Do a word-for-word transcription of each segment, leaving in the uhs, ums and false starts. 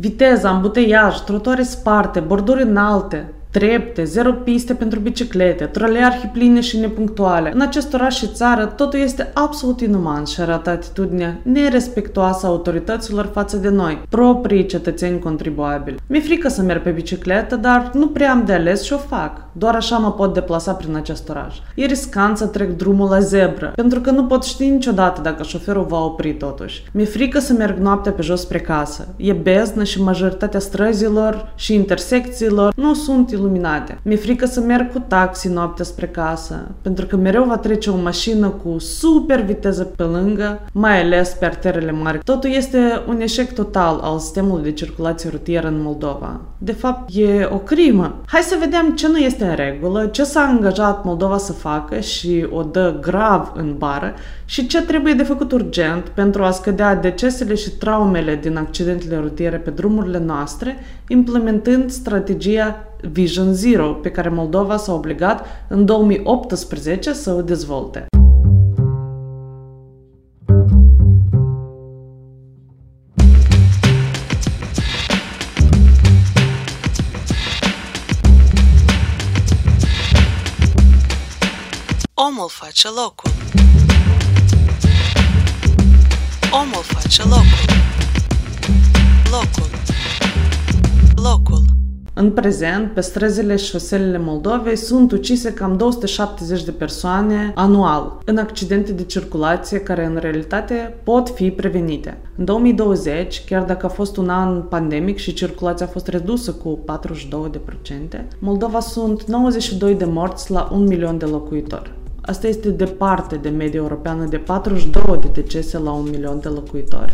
viteza, ambuteiaj, trotuare sparte, borduri înalte, trepte, zero piste pentru biciclete, trolee arhipline și nepunctuale. În acest oraș și țară, totul este absolut inuman și arată atitudinea nerespectuoasă a autorităților față de noi, proprii cetățeni contribuabili. Mi-e frică să merg pe bicicletă, dar nu prea am de ales și o fac. Doar așa mă pot deplasa prin acest oraș. E riscant să trec drumul la zebră, pentru că nu pot ști niciodată dacă șoferul va opri totuși. Mi-e frică să merg noaptea pe jos spre casă. E beznă și majoritatea străzilor și intersecțiilor nu sunt iluminate. Mi-e frică să merg cu taxi noaptea spre casă, pentru că mereu va trece o mașină cu super viteză pe lângă, mai ales pe arterele mari. Totul este un eșec total al sistemului de circulație rutieră în Moldova. De fapt, e o crimă. Hai să vedem ce nu este în regulă, ce s-a angajat Moldova să facă și o dă grav în bară și ce trebuie de făcut urgent pentru a scădea decesele și traumele din accidentele rutiere pe drumurile noastre, implementând strategia Vision Zero, pe care Moldova s-a obligat în două mii optsprezece să o dezvolte. Omul face locul. Omul face locul. Locul. Locul. În prezent, pe străzile și șoselele Moldovei sunt ucise cam două sute șaptezeci de persoane anual în accidente de circulație care în realitate pot fi prevenite. În două mii douăzeci, chiar dacă a fost un an pandemic și circulația a fost redusă cu patruzeci și doi la sută, Moldova sunt nouăzeci și doi de morți la un milion de locuitori. Asta este departe de media europeană de patruzeci și doi de decese la un milion de locuitori,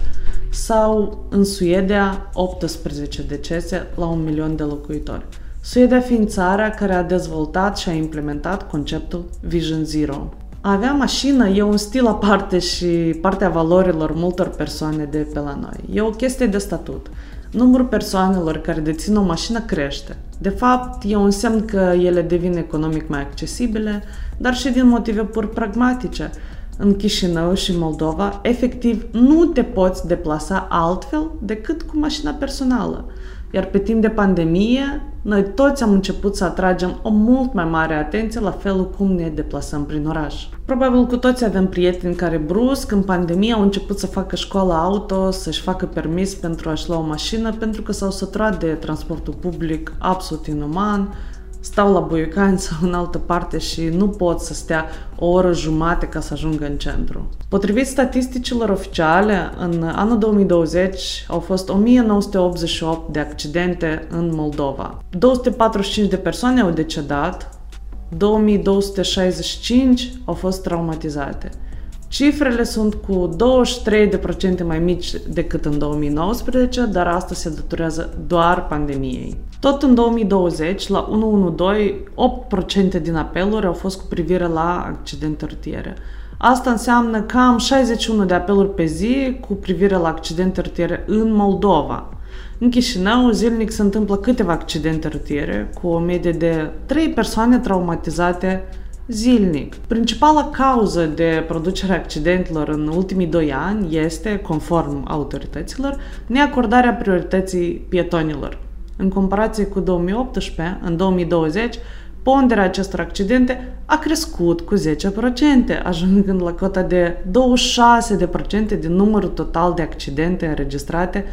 sau în Suedia optsprezece decese la un milion de locuitori. Suedia fiind țara care a dezvoltat și a implementat conceptul Vision Zero. A avea mașină e un stil aparte și partea valorilor multor persoane de pe la noi. E o chestie de statut. Numărul persoanelor care dețin o mașină crește. De fapt, e un semn că ele devin economic mai accesibile, dar și din motive pur pragmatice. În Chișinău și Moldova, efectiv, nu te poți deplasa altfel decât cu mașina personală. Iar pe timp de pandemie, noi toți am început să atragem o mult mai mare atenție la felul cum ne deplasăm prin oraș. Probabil cu toți avem prieteni care brusc, în pandemie, au început să facă școala auto, să-și facă permis pentru a-și lua o mașină, pentru că s-au săturat de transportul public absolut inuman, stau la Buiucani sau în altă parte și nu pot să stea o oră jumate ca să ajungă în centru. Potrivit statisticilor oficiale, în anul două mii douăzeci au fost o mie nouă sute optzeci și opt de accidente în Moldova. două sute patruzeci și cinci de persoane au decedat, două mii două sute șaizeci și cinci au fost traumatizate. Cifrele sunt cu douăzeci și trei la sută mai mici decât în două mii nouăsprezece, dar asta se datorează doar pandemiei. Tot în două mii douăzeci, la unu unu doi, opt la sută din apeluri au fost cu privire la accidente rutiere. Asta înseamnă cam șaizeci și unu de apeluri pe zi cu privire la accidente rutiere în Moldova. În Chișinău, zilnic se întâmplă câteva accidente rutiere, cu o medie de trei persoane traumatizate zilnic. Principala cauză de producere accidentelor în ultimii doi ani este, conform autorităților, neacordarea priorității pietonilor. În comparație cu două mii optsprezece, în două mii douăzeci, ponderea acestor accidente a crescut cu zece la sută, ajungând la cota de douăzeci și șase la sută din numărul total de accidente înregistrate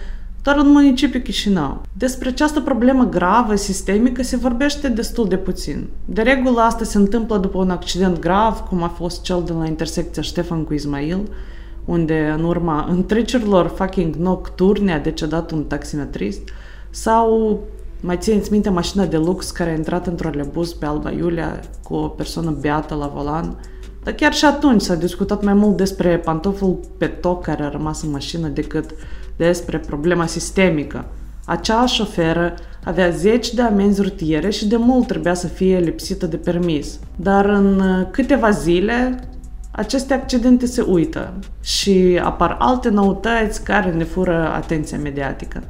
doar în municipiul Chișinău. Despre această problemă gravă, sistemică, se vorbește destul de puțin. De regulă, asta se întâmplă după un accident grav, cum a fost cel de la intersecția Ștefan cu Ismail, unde, în urma întrecerilor fucking nocturne, a decedat un taximetrist. Sau, mai țineți minte, mașina de lux care a intrat într-un trolebus pe Alba Iulia cu o persoană beată la volan. Dar chiar și atunci s-a discutat mai mult despre pantoful pe toc care a rămas în mașină decât despre problema sistemică. Acea șoferă avea zeci de amenzi rutiere și de mult trebuia să fie lipsită de permis. Dar în câteva zile aceste accidente se uită și apar alte noutăți care ne fură atenția mediatică.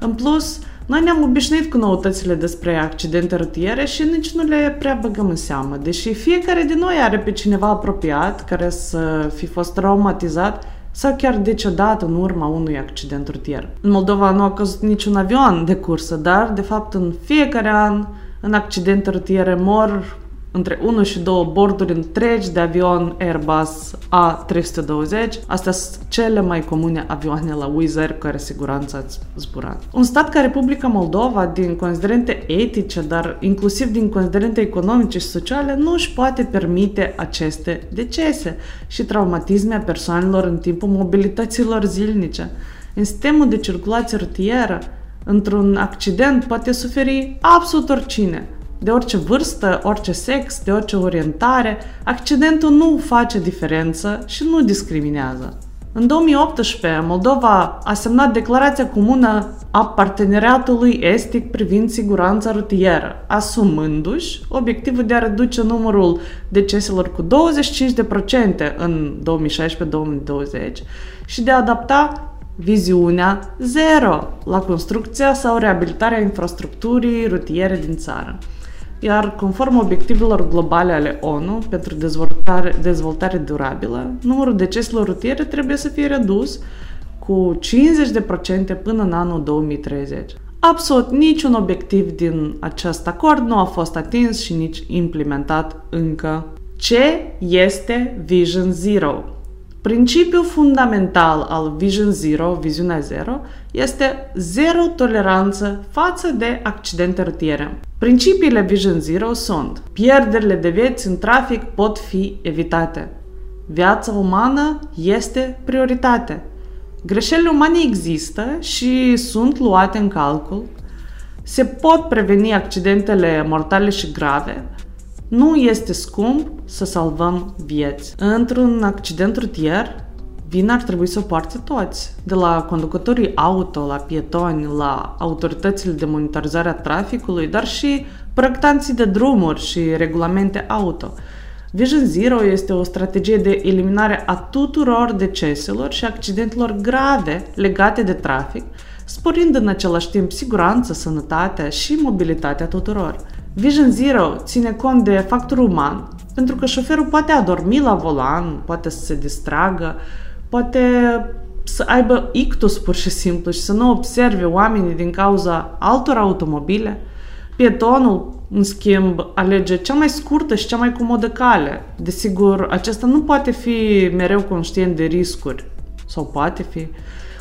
În plus, noi ne-am obișnuit cu noutățile despre accidente rutiere și nici nu le prea băgăm în seamă, deși fiecare din noi are pe cineva apropiat care să fi fost traumatizat sau chiar decedat în urma unui accident rutier. În Moldova nu a căzut niciun avion de cursă, dar, de fapt, în fiecare an, în accidente rutiere mor între unu și două borduri întregi de avion Airbus A trei sute douăzeci. Astea sunt cele mai comune avioane la Wizz Air care siguranța ați zburat. Un stat ca Republica Moldova, din considerente etice, dar inclusiv din considerente economice și sociale, nu își poate permite aceste decese și traumatisme a persoanelor în timpul mobilităților zilnice. În sistemul de circulație rutieră, într-un accident poate suferi absolut oricine, de orice vârstă, orice sex, de orice orientare. Accidentul nu face diferență și nu discriminează. În două mii optsprezece, Moldova a semnat declarația comună a Parteneriatului Estic privind siguranța rutieră, asumându-și obiectivul de a reduce numărul deceselor cu douăzeci și cinci la sută în două mii șaisprezece două mii douăzeci și de a adapta viziunea zero la construcția sau reabilitarea infrastructurii rutiere din țară. Iar conform obiectivelor globale ale O N U pentru dezvoltare, dezvoltare durabilă, numărul deceselor rutiere trebuie să fie redus cu cincizeci la sută până în anul două mii treizeci. Absolut niciun obiectiv din acest acord nu a fost atins și nici implementat încă. Ce este Vision Zero? Principiul fundamental al Vision Zero, viziunea zero, este zero toleranță față de accidente rutiere. Principiile Vision Zero sunt: pierderile de vieți în trafic pot fi evitate, viața umană este prioritate, greșelile umane există și sunt luate în calcul, se pot preveni accidentele mortale și grave, nu este scump să salvăm vieți. Într-un accident rutier, vina ar trebui să o poarte toți, de la conducătorii auto, la pietoni, la autoritățile de monitorizare a traficului, dar și proiectanții de drumuri și regulamente auto. Vision Zero este o strategie de eliminare a tuturor deceselor și accidentelor grave legate de trafic, sporind în același timp siguranța, sănătatea și mobilitatea tuturor. Vision Zero ține cont de factorul uman, pentru că șoferul poate adormi la volan, poate să se distragă, poate să aibă ictus pur și simplu și să nu observe oamenii din cauza altor automobile. Pietonul, în schimb, alege cea mai scurtă și cea mai comodă cale. Desigur, acesta nu poate fi mereu conștient de riscuri. Sau poate fi.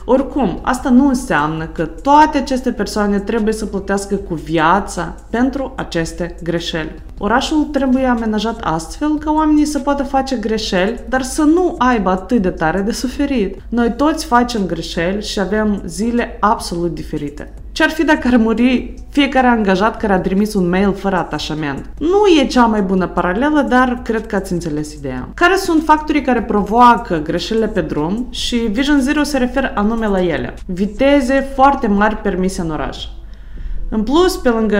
Oricum, asta nu înseamnă că toate aceste persoane trebuie să plătească cu viața pentru aceste greșeli. Orașul trebuie amenajat astfel ca oamenii să poată face greșeli, dar să nu aibă atât de tare de suferit. Noi toți facem greșeli și avem zile absolut diferite. Ce-ar fi dacă ar muri fiecare angajat care a trimis un mail fără atașament? Nu e cea mai bună paralelă, dar cred că ați înțeles ideea. Care sunt factorii care provoacă greșelile pe drum și Vision Zero se referă anume la ele? Viteze foarte mari permise în oraș. În plus, pe lângă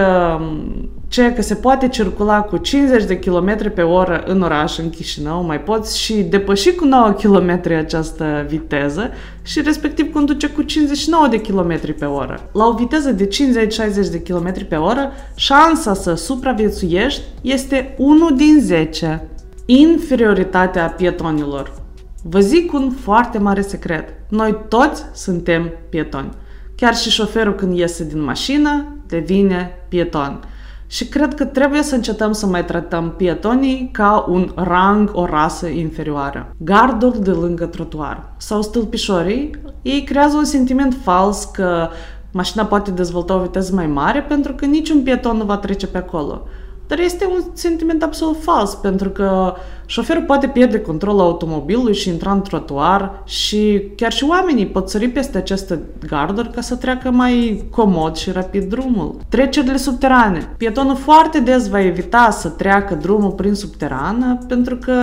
ceea că se poate circula cu cincizeci de kilometri pe oră în oraș, în Chișinău, mai poți și depăși cu nouă kilometri această viteză și respectiv conduce cu cincizeci și nouă de kilometri pe oră. La o viteză de cincizeci la șaizeci de kilometri pe oră, șansa să supraviețuiești este unu din zece. Inferioritatea pietonilor. Vă zic un foarte mare secret. Noi toți suntem pietoni. Chiar și șoferul, când iese din mașină, devine pieton. Și cred că trebuie să încetăm să mai tratăm pietonii ca un rang, o rasă inferioară. Gardul de lângă trotuar sau stâlpișorii, ei creează un sentiment fals că mașina poate dezvolta o viteză mai mare pentru că niciun pieton nu va trece pe acolo. Dar este un sentiment absolut fals, pentru că șoferul poate pierde controlul automobilului și intra în trotuar și chiar și oamenii pot sări peste aceste garduri ca să treacă mai comod și rapid drumul. Trecerile subterane. Pietonul foarte des va evita să treacă drumul prin subterană, pentru că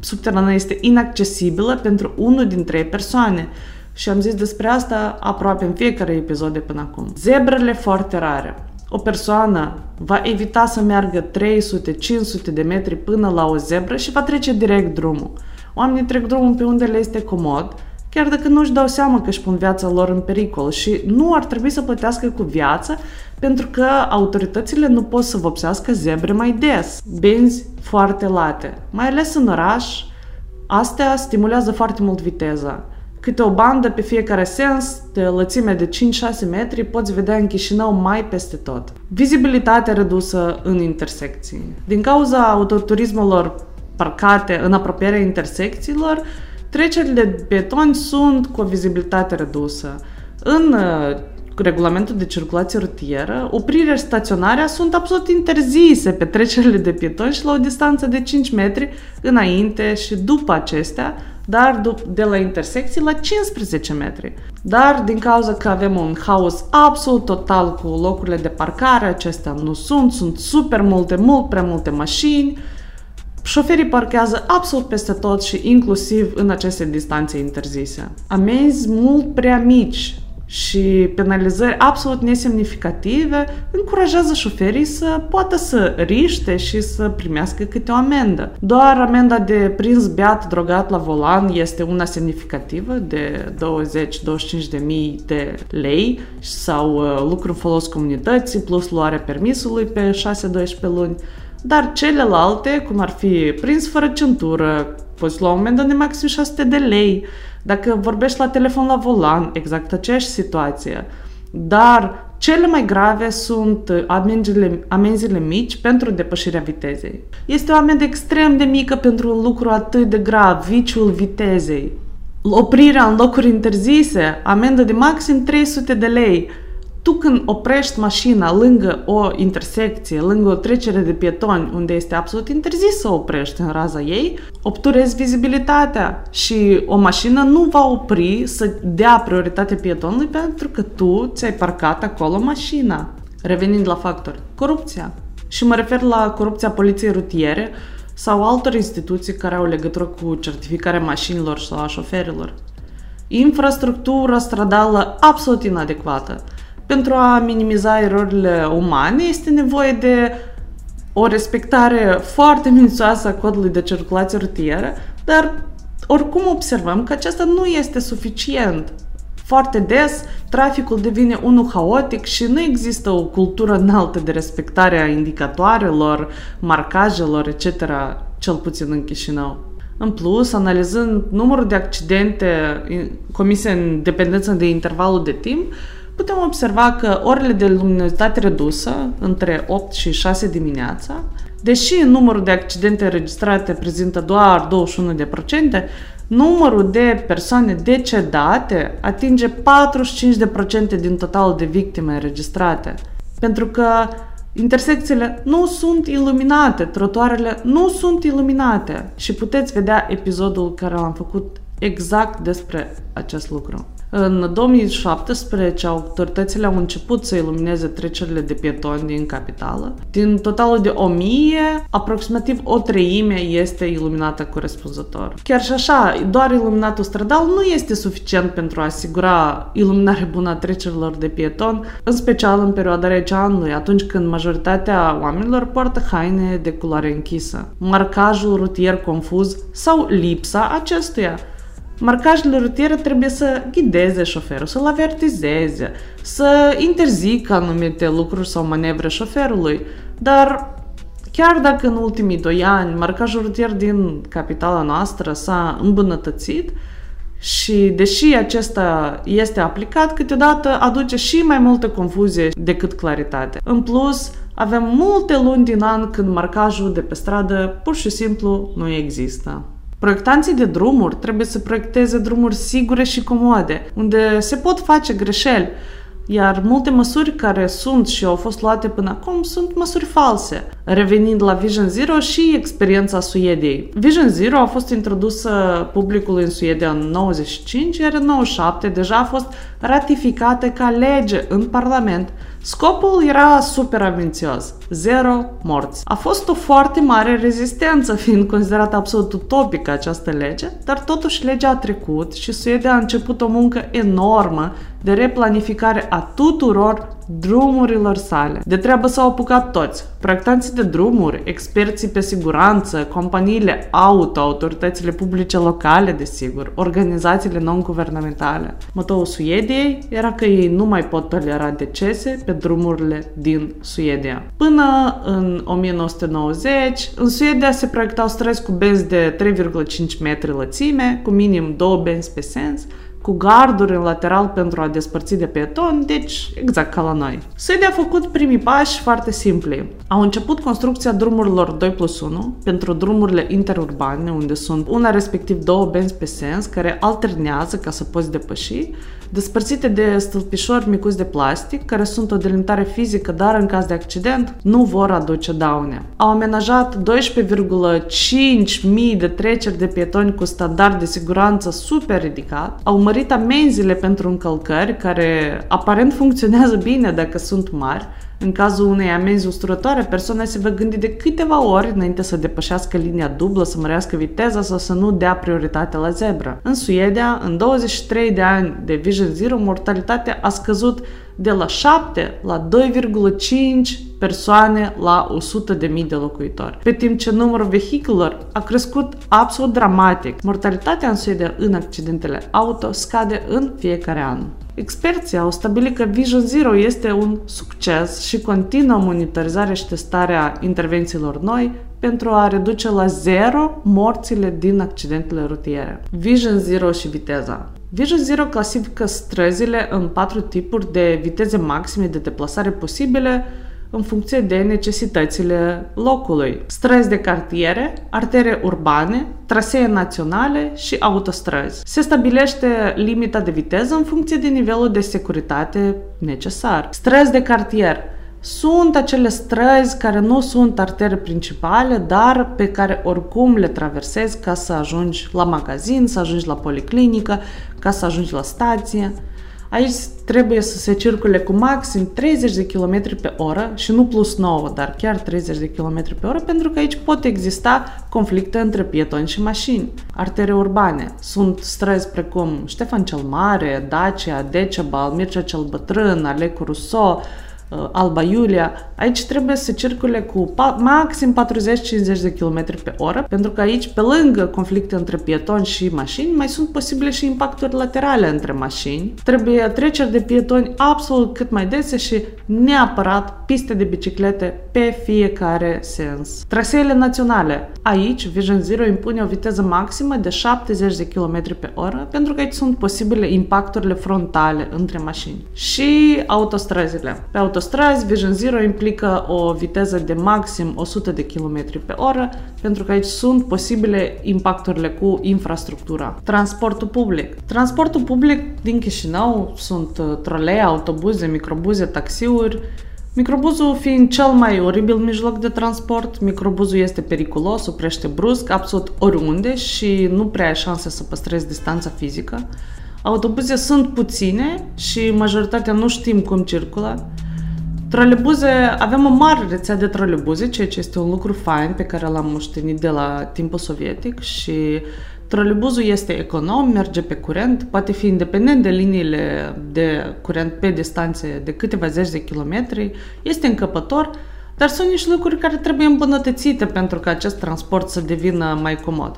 subterana este inaccesibilă pentru unul din trei persoane. Și am zis despre asta aproape în fiecare episod de până acum. Zebrele foarte rare. O persoană va evita să meargă trei sute la cinci sute de metri până la o zebră și va trece direct drumul. Oamenii trec drumul pe unde le este comod, chiar dacă nu își dau seama că își pun viața lor în pericol și nu ar trebui să plătească cu viața, pentru că autoritățile nu pot să vopsească zebre mai des. Benzi foarte late, mai ales în oraș, astea stimulează foarte mult viteza. câte o bandă pe fiecare sens, de lățime de cinci-șase metri, poți vedea în Chișinău mai peste tot. Vizibilitate redusă în intersecții. Din cauza autoturismelor parcate în apropierea intersecțiilor, trecerile de beton sunt cu o vizibilitate redusă. În uh, regulamentul de circulație rutieră, oprirea și staționarea sunt absolut interzise pe trecerile de pieton și la o distanță de cinci metri înainte și după acestea, dar de la intersecții la cincisprezece metri. Dar din cauza că avem un haos absolut total cu locurile de parcare, acestea nu sunt, sunt super multe, mult prea multe mașini, șoferii parchează absolut peste tot și inclusiv în aceste distanțe interzise. Amenzi mult prea mici și penalizări absolut nesemnificative încurajează șoferii să poată să riște și să primească câte o amendă. Doar amenda de prins beat drogat la volan este una semnificativă de douăzeci-douăzeci și cinci de mii de lei sau lucru în folos comunității plus luarea permisului pe șase-doisprezece luni, dar celelalte, cum ar fi prins fără cintură, poți lua o amendă de maxim șase sute de lei, dacă vorbești la telefon la volan, exact aceeași situație. Dar cele mai grave sunt amenzile, amenzile mici pentru depășirea vitezei. Este o amendă extrem de mică pentru un lucru atât de grav, viciul vitezei. Oprirea în locuri interzise, amendă de maxim trei sute de lei. Tu când oprești mașina lângă o intersecție, lângă o trecere de pietoni, unde este absolut interzis să oprești în raza ei, obturezi vizibilitatea și o mașină nu va opri să dea prioritate pietonului pentru că tu ți-ai parcat acolo mașina. Revenind la factori, corupția. Și mă refer la corupția poliției rutiere sau altor instituții care au legătură cu certificarea mașinilor sau a șoferilor. Infrastructura stradală absolut inadecvată. Pentru a minimiza erorile umane este nevoie de o respectare foarte minuțioasă a codului de circulație rutieră, dar oricum observăm că acesta nu este suficient. Foarte des, traficul devine unul haotic și nu există o cultură înaltă de respectare a indicatoarelor, marcajelor, et cetera, cel puțin în Chișinău. În plus, analizând numărul de accidente comise în dependență de intervalul de timp, putem observa că orele de luminozitate redusă, între opt și șase dimineața, deși numărul de accidente înregistrate prezintă doar douăzeci și unu de procente, numărul de persoane decedate atinge patruzeci și cinci de procente din totalul de victime înregistrate. Pentru că intersecțiile nu sunt iluminate, trotuarele nu sunt iluminate și puteți vedea episodul care l-am făcut exact despre acest lucru. În două mii șaptesprezece, autoritățile au început să ilumineze trecerile de pietoni din capitală. Din totalul de o mie, aproximativ o treime este iluminată corespunzător. Chiar și așa, doar iluminatul stradal nu este suficient pentru a asigura iluminare bună a trecerilor de pietoni, în special în perioada rece a anului, atunci când majoritatea oamenilor poartă haine de culoare închisă. Marcajul rutier confuz sau lipsa acestuia. Marcajele rutiere trebuie să ghideze șoferul, să-l avertizeze, să interzică anumite lucruri sau manevre șoferului, dar chiar dacă în ultimii doi ani marcajul rutier din capitala noastră s-a îmbunătățit și deși acesta este aplicat, câteodată aduce și mai multă confuzie decât claritate. În plus, avem multe luni din an când marcajul de pe stradă pur și simplu nu există. Proiectanții de drumuri trebuie să proiecteze drumuri sigure și comode, unde se pot face greșeli, iar multe măsuri care sunt și au fost luate până acum sunt măsuri false. Revenind la Vision Zero și experiența Suediei. Vision Zero a fost introdusă publicului în Suedia în nouăzeci și cinci, iar în nouăzeci și șapte deja a fost ratificată ca lege în Parlament. Scopul era super ambițios, zero morți. A fost o foarte mare rezistență, fiind considerată absolut utopică această lege, dar totuși legea a trecut și Suedia a început o muncă enormă de replanificare a tuturor drumurilor sale. De treabă s-au apucat toți, proiectanții de drumuri, experții pe siguranță, companiile auto, autoritățile publice locale, desigur, organizațiile non-guvernamentale. Motoul Suediei era că ei nu mai pot tolera decese pe drumurile din Suedia. Până în o mie nouă sute nouăzeci, în Suedia se proiectau străzi cu benzi de trei virgulă cinci metri lățime, cu minim două benzi pe sens, cu garduri în lateral pentru a despărți de pieton, deci exact ca la noi. Suedia a făcut primii pași foarte simpli. Au început construcția drumurilor doi plus unu pentru drumurile interurbane, unde sunt una respectiv două benzi pe sens care alternează ca să poți depăși, despărțite de stâlpișori micuți de plastic, care sunt o delimitare fizică, dar în caz de accident nu vor aduce daune. Au amenajat douăsprezece virgulă cinci mii de treceri de pietoni cu standard de siguranță super ridicat, au mărit amenziile pentru încălcări, care aparent funcționează bine dacă sunt mari. În cazul unei amenzi usturătoare, persoana se va gândi de câteva ori înainte să depășească linia dublă, să mărească viteza sau să nu dea prioritate la zebră. În Suedia, în douăzeci și trei de ani de Vision Zero, mortalitatea a scăzut de la șapte la doi virgulă cinci persoane la o sută de mii de locuitori, pe timp ce numărul vehiculelor a crescut absolut dramatic. Mortalitatea în Suedia în accidentele auto scade în fiecare an. Experții au stabilit că Vision Zero este un succes și continuă monitorizarea și testarea intervențiilor noi pentru a reduce la zero morțile din accidentele rutiere. Vision Zero și viteza. Vision Zero clasifică străzile în patru tipuri de viteze maxime de deplasare posibile în funcție de necesitățile locului: străzi de cartiere, artere urbane, trasee naționale și autostrăzi. Se stabilește limita de viteză în funcție de nivelul de securitate necesar. Străzi de cartier sunt acele străzi care nu sunt artere principale, dar pe care oricum le traversezi ca să ajungi la magazin, să ajungi la policlinică, ca să ajungi la stație. Aici trebuie să se circule cu maxim treizeci de kilometri pe oră și nu plus nouă, dar chiar treizeci de kilometri pe oră, pentru că aici pot exista conflicte între pietoni și mașini. Artere urbane sunt străzi precum Ștefan cel Mare, Dacia, Decebal, Mircea cel Bătrân, Alecu Rousseau, Alba Iulia. Aici trebuie să circule cu maxim patruzeci cincizeci de kilometri pe oră, pentru că aici, pe lângă conflicte între pietoni și mașini, mai sunt posibile și impacturi laterale între mașini. Trebuie treceri de pietoni absolut cât mai dese și neapărat piste de biciclete pe fiecare sens. Traseele naționale. Aici, Vision Zero impune o viteză maximă de șaptezeci de kilometri pe oră, pentru că aici sunt posibile impacturile frontale între mașini. Și autostrăzile. Pe autostrăzi, Vision Zero implică o viteză de maxim o sută de kilometri pe oră, pentru că aici sunt posibile impacturile cu infrastructura. Transportul public. Transportul public din Chișinău sunt trolei, autobuze, microbuze, taxiuri. Microbuzul fiind cel mai oribil mijloc de transport, microbuzul este periculos, oprește brusc, absolut oriunde și nu prea ai șanse să păstrezi distanța fizică. Autobuze sunt puține și majoritatea nu știm cum circulă. Trolebuze, avem o mare rețea de trolebuze, ceea ce este un lucru fain pe care l-am moștenit de la timpul sovietic și trolebuzul este econom, merge pe curent, poate fi independent de liniile de curent pe distanțe de câteva zeci de kilometri, este încăpător, dar sunt niște lucruri care trebuie îmbunătățite pentru ca acest transport să devină mai comod.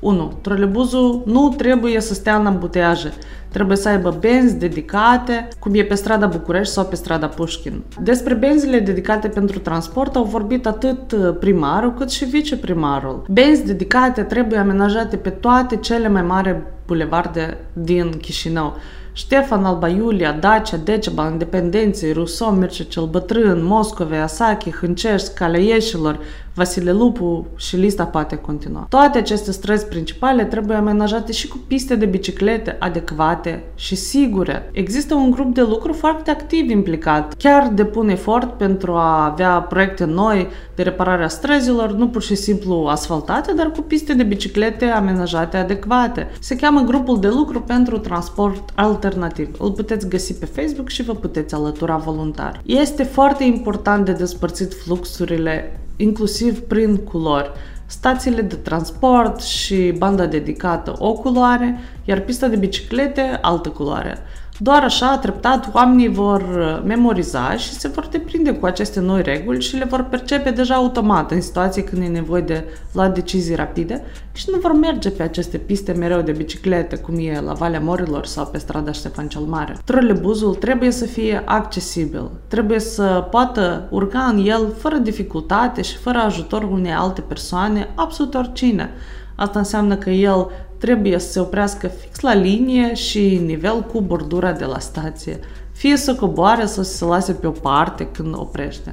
unu. Trolebuzul nu trebuie să stea în ambuteiaje, trebuie să aibă benzi dedicate, cum e pe strada București sau pe strada Pușkin. Despre benzile dedicate pentru transport au vorbit atât primarul cât și viceprimarul. Benzi dedicate trebuie amenajate pe toate cele mai mari bulevarde din Chișinău. Ștefan, Alba Iulia, Dacia, Decebal, Independenței, Rousseau, Mircea cel Bătrân, Moscovei, Asahi, Hâncești, Calea Ieșilor, Vasile Lupu și lista poate continua. Toate aceste străzi principale trebuie amenajate și cu piste de biciclete adecvate și sigure. Există un grup de lucru foarte activ implicat. Chiar depun efort pentru a avea proiecte noi de reparare a străzilor, nu pur și simplu asfaltate, dar cu piste de biciclete amenajate adecvate. Se cheamă grupul de lucru pentru transport alternativ. Îl puteți găsi pe Facebook și vă puteți alătura voluntar. Este foarte important de despărțit fluxurile inclusiv prin culori. Stațiile de transport și banda dedicată o culoare, iar pista de biciclete altă culoare. Doar așa, treptat, oamenii vor memoriza și se vor deprinde cu aceste noi reguli și le vor percepe deja automat în situații când e nevoie de luat decizii rapide și nu vor merge pe aceste piste mereu de biciclete, cum e la Valea Morilor sau pe strada Ștefan cel Mare. Trolebuzul trebuie să fie accesibil, trebuie să poată urca în el fără dificultate și fără ajutorul unei alte persoane, absolut oricine. Asta înseamnă că el trebuie să se oprească fix la linie și nivel cu bordura de la stație, fie să coboare sau să se lase pe o parte când oprește.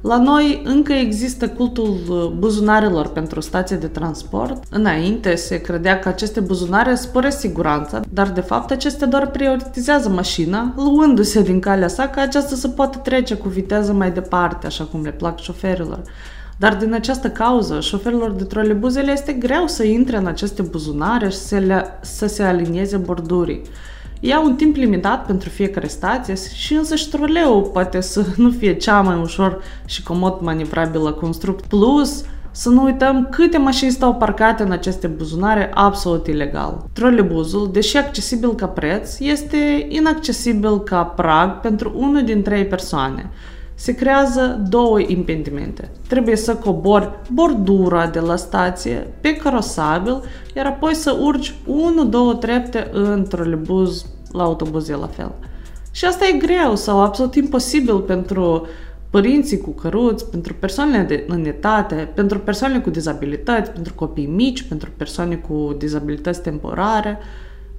La noi încă există cultul buzunarelor pentru stații de transport. Înainte se credea că aceste buzunare sporesc siguranța, dar de fapt acestea doar prioritizează mașina, luându-se din calea sa ca aceasta să poată trece cu viteză mai departe, așa cum le plac șoferilor. Dar din această cauză, șoferilor de troleibuz le este greu să intre în aceste buzunare și să, le, să se alinieze bordurii. Iau un timp limitat pentru fiecare stație și însăși troleul poate să nu fie cea mai ușor și comod manevrabilă construcție. Plus, să nu uităm câte mașini stau parcate în aceste buzunare absolut ilegal. Troleibuzul, deși accesibil ca preț, este inaccesibil ca prag pentru unul din trei persoane. Se creează două impedimente. Trebuie să cobori bordura de la stație pe carosabil, iar apoi să urci unu două trepte în troleibuz, la autobuz e la fel. Și asta e greu sau absolut imposibil pentru părinții cu căruți, pentru persoanele în etate, pentru persoanele cu dizabilități, pentru copii mici, pentru persoane cu dizabilități temporare.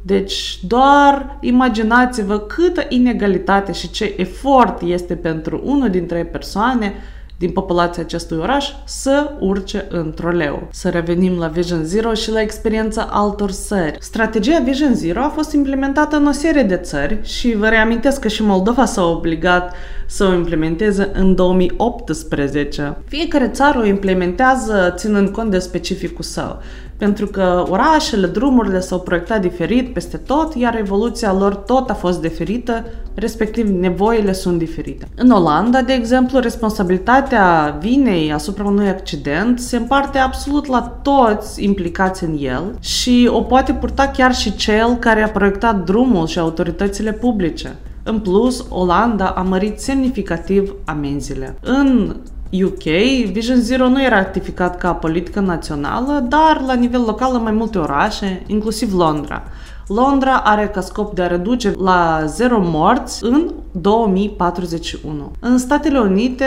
Deci doar imaginați-vă câtă inegalitate și ce efort este pentru unul din trei persoane din populația acestui oraș să urce în troleu. Să revenim la Vision Zero și la experiența altor țări. Strategia Vision Zero a fost implementată în o serie de țări și vă reamintesc că și Moldova s-a obligat să o implementeze în două mii optsprezece. Fiecare țară o implementează ținând cont de specificul său, pentru că orașele, drumurile s-au proiectat diferit peste tot, iar evoluția lor tot a fost diferită, respectiv nevoile sunt diferite. În Olanda, de exemplu, responsabilitatea vinei asupra unui accident se împarte absolut la toți implicați în el și o poate purta chiar și cel care a proiectat drumul și autoritățile publice. În plus, Olanda a mărit semnificativ amenzile. În U K, Vision Zero nu era ratificat ca politică națională, dar la nivel local în mai multe orașe, inclusiv Londra. Londra are ca scop de a reduce la zero morți în două mii patruzeci și unu. În Statele Unite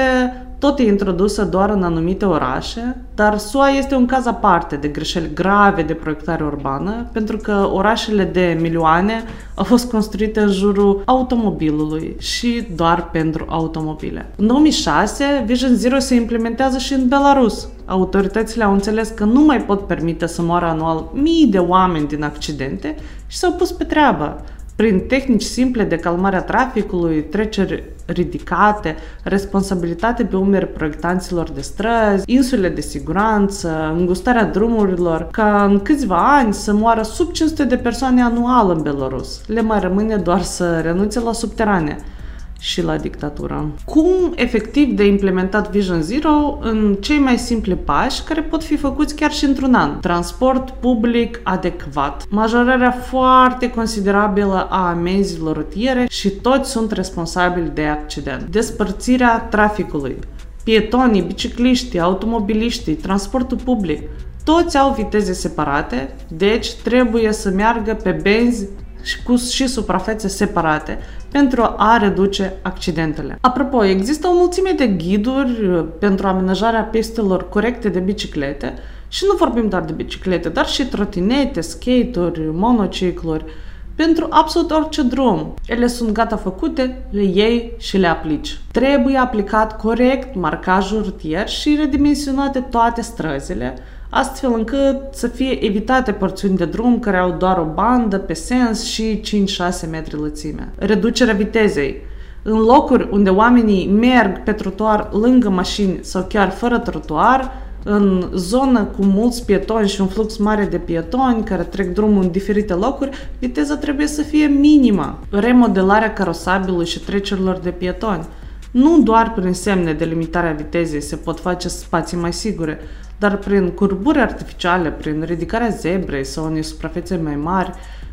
tot e introdusă doar în anumite orașe, dar S U A este un caz aparte de greșeli grave de proiectare urbană, pentru că orașele de milioane au fost construite în jurul automobilului și doar pentru automobile. În două mii șase, Vision Zero se implementează și în Belarus. Autoritățile au înțeles că nu mai pot permite să moară anual mii de oameni din accidente și s-au pus pe treabă. Prin tehnici simple de calmare a traficului, treceri ridicate, responsabilitate pe umeri proiectanților de străzi, insule de siguranță, îngustarea drumurilor, ca în câțiva ani să moară sub cinci sute de persoane anual în Belarus. Le mai rămâne doar să renunțe la subterane și la dictatură. Cum efectiv de implementat Vision Zero în cei mai simpli pași care pot fi făcuți chiar și într-un an? Transport public adecvat, majorarea foarte considerabilă a amenzilor rutiere și toți sunt responsabili de accident, despărțirea traficului, pietonii, bicicliștii, automobiliștii, transportul public, toți au viteze separate, deci trebuie să meargă pe benzi și cu și suprafețe separate pentru a reduce accidentele. Apropo, există o mulțime de ghiduri pentru amenajarea pistelor corecte de biciclete și nu vorbim doar de biciclete, dar și trotinete, skate-uri, monocicluri, pentru absolut orice drum. Ele sunt gata făcute, le iei și le aplici. Trebuie aplicat corect marcajul rutier și redimensionate toate străzile, astfel încât să fie evitate porțiuni de drum care au doar o bandă pe sens și cinci șase metri lățime. Reducerea vitezei. În locuri unde oamenii merg pe trotuar lângă mașini sau chiar fără trotuar, în zonă cu mulți pietoni și un flux mare de pietoni care trec drumul în diferite locuri, viteza trebuie să fie minimă. Remodelarea carosabilului și trecerilor de pietoni. Nu doar prin semne de limitare a vitezei se pot face spații mai sigure, dar prin curburi artificiale, prin ridicarea zebrei sau unei suprafețe mai mari,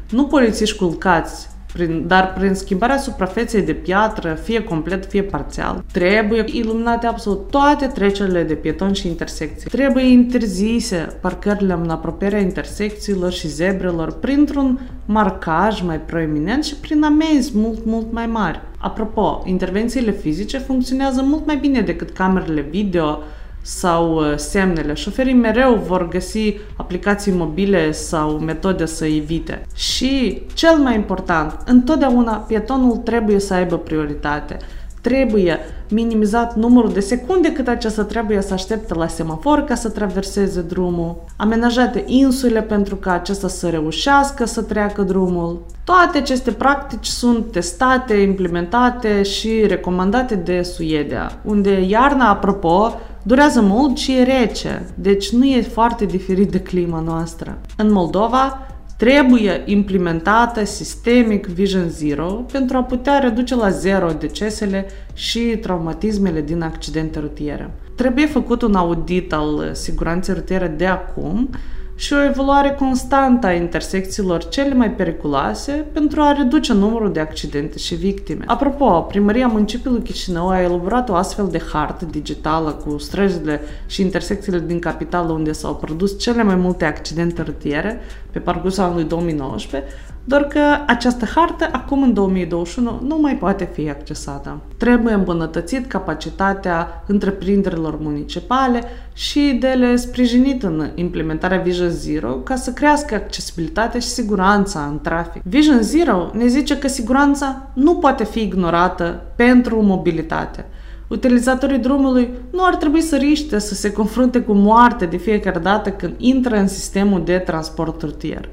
nu polițiști culcați, prin, dar prin schimbarea suprafeței de piatră, fie complet, fie parțial. Trebuie iluminate absolut toate trecerile de pietoni și intersecții. Trebuie interzise parcările în apropierea intersecțiilor și zebrelor printr-un marcaj mai proeminent și prin amenzi mult, mult mai mari. Apropo, intervențiile fizice funcționează mult mai bine decât camerele video sau semnele. Șoferii mereu vor găsi aplicații mobile sau metode să evite. Și cel mai important, întotdeauna pietonul trebuie să aibă prioritate. Trebuie minimizat numărul de secunde cât acesta trebuie să aștepte la semafor ca să traverseze drumul, amenajate insule pentru ca acesta să reușească să treacă drumul. Toate aceste practici sunt testate, implementate și recomandate de Suedia, unde iarna, apropo, durează mult și e rece, deci nu e foarte diferit de clima noastră. În Moldova, trebuie implementată sistemic Vision Zero pentru a putea reduce la zero decesele și traumatismele din accidente rutiere. Trebuie făcut un audit al siguranței rutiere de acum și o evaluare constantă a intersecțiilor cele mai periculoase pentru a reduce numărul de accidente și victime. Apropo, Primăria Municipiului Chișinău a elaborat o astfel de hartă digitală cu străzile și intersecțiile din capitală unde s-au produs cele mai multe accidente rutiere pe parcursul anului două mii nouăsprezece, doar că această hartă acum în două mii douăzeci și unu nu mai poate fi accesată. Trebuie îmbunătățit capacitatea întreprinderilor municipale și de le sprijinit în implementarea Vision Zero ca să crească accesibilitatea și siguranța în trafic. Vision Zero ne zice că siguranța nu poate fi ignorată pentru mobilitate. Utilizatorii drumului nu ar trebui să riște să se confrunte cu moarte de fiecare dată când intră în sistemul de transport rutier.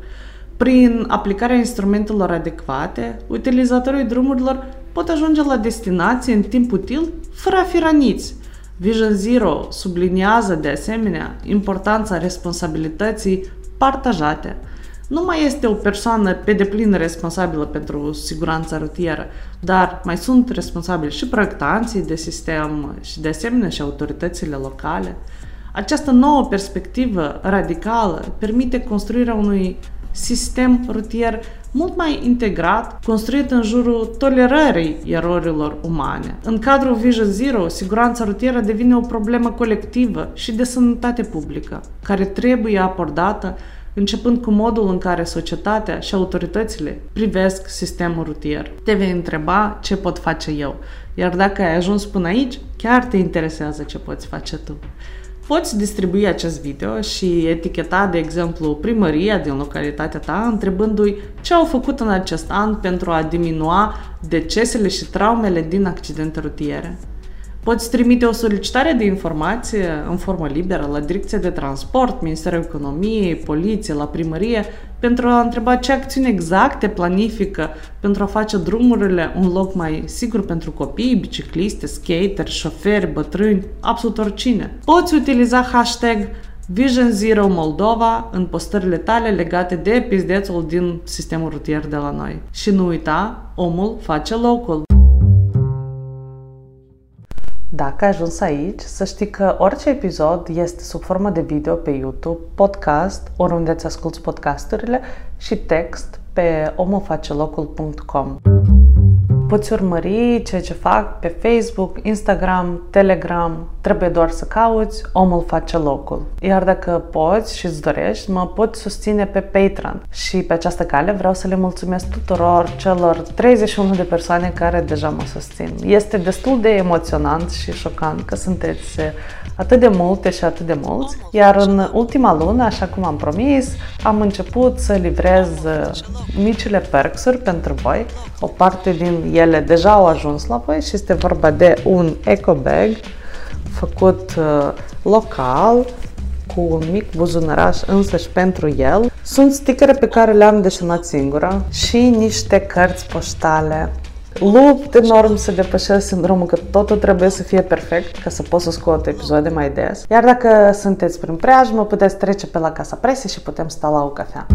Prin aplicarea instrumentelor adecvate, utilizatorii drumurilor pot ajunge la destinație în timp util fără a fi raniți. Vision Zero subliniază de asemenea importanța responsabilității partajate. Nu mai este o persoană pe deplin responsabilă pentru siguranța rutieră, dar mai sunt responsabili și proiectanții de sistem și de asemenea și autoritățile locale. Această nouă perspectivă radicală permite construirea unui sistem rutier mult mai integrat, construit în jurul tolerării erorilor umane. În cadrul Vision Zero, siguranța rutieră devine o problemă colectivă și de sănătate publică, care trebuie abordată începând cu modul în care societatea și autoritățile privesc sistemul rutier. Te vei întreba ce pot face eu, iar dacă ai ajuns până aici, chiar te interesează ce poți face tu. Poți distribui acest video și eticheta, de exemplu, primăria din localitatea ta, întrebându-i ce au făcut în acest an pentru a diminua decesele și traumele din accidente rutiere. Poți trimite o solicitare de informație în formă liberă la Direcția de Transport, Ministerul Economiei, Poliție, la primărie, pentru a întreba ce acțiuni exacte planifică pentru a face drumurile un loc mai sigur pentru copii, bicicliste, skateri, șoferi, bătrâni, absolut oricine. Poți utiliza hashtag Vision Zero Moldova în postările tale legate de pizdețul din sistemul rutier de la noi. Și nu uita, omul face locul! Dacă ai ajuns aici, să știi că orice episod este sub formă de video pe YouTube, podcast, oriunde îți asculți podcasturile și text pe omul face locul punct com. Poți urmări ceea ce fac pe Facebook, Instagram, Telegram, trebuie doar să cauți Omul Face Locul. Iar dacă poți și îți dorești, mă poți susține pe Patreon. Și pe această cale vreau să le mulțumesc tuturor celor treizeci și unu de persoane care deja mă susțin. Este destul de emoționant și șocant că sunteți atât de multe și atât de mulți, iar în ultima lună, așa cum am promis, am început să livrez micile perks-uri pentru voi. O parte din ele deja au ajuns la voi și este vorba de un eco bag făcut local cu un mic buzunăraș însăși pentru el. Sunt stickere pe care le-am desenat singură și niște cărți poștale. Lupt enorm să depășesc sindromul că totul trebuie să fie perfect ca să pot să scot episoade mai des. Iar dacă sunteți prin preajmă, puteți trece pe la Casa Presei și putem sta la o cafea.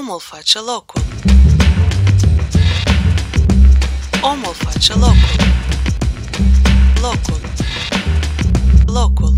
Omul face locul. Omul face locul. Locul. Locul.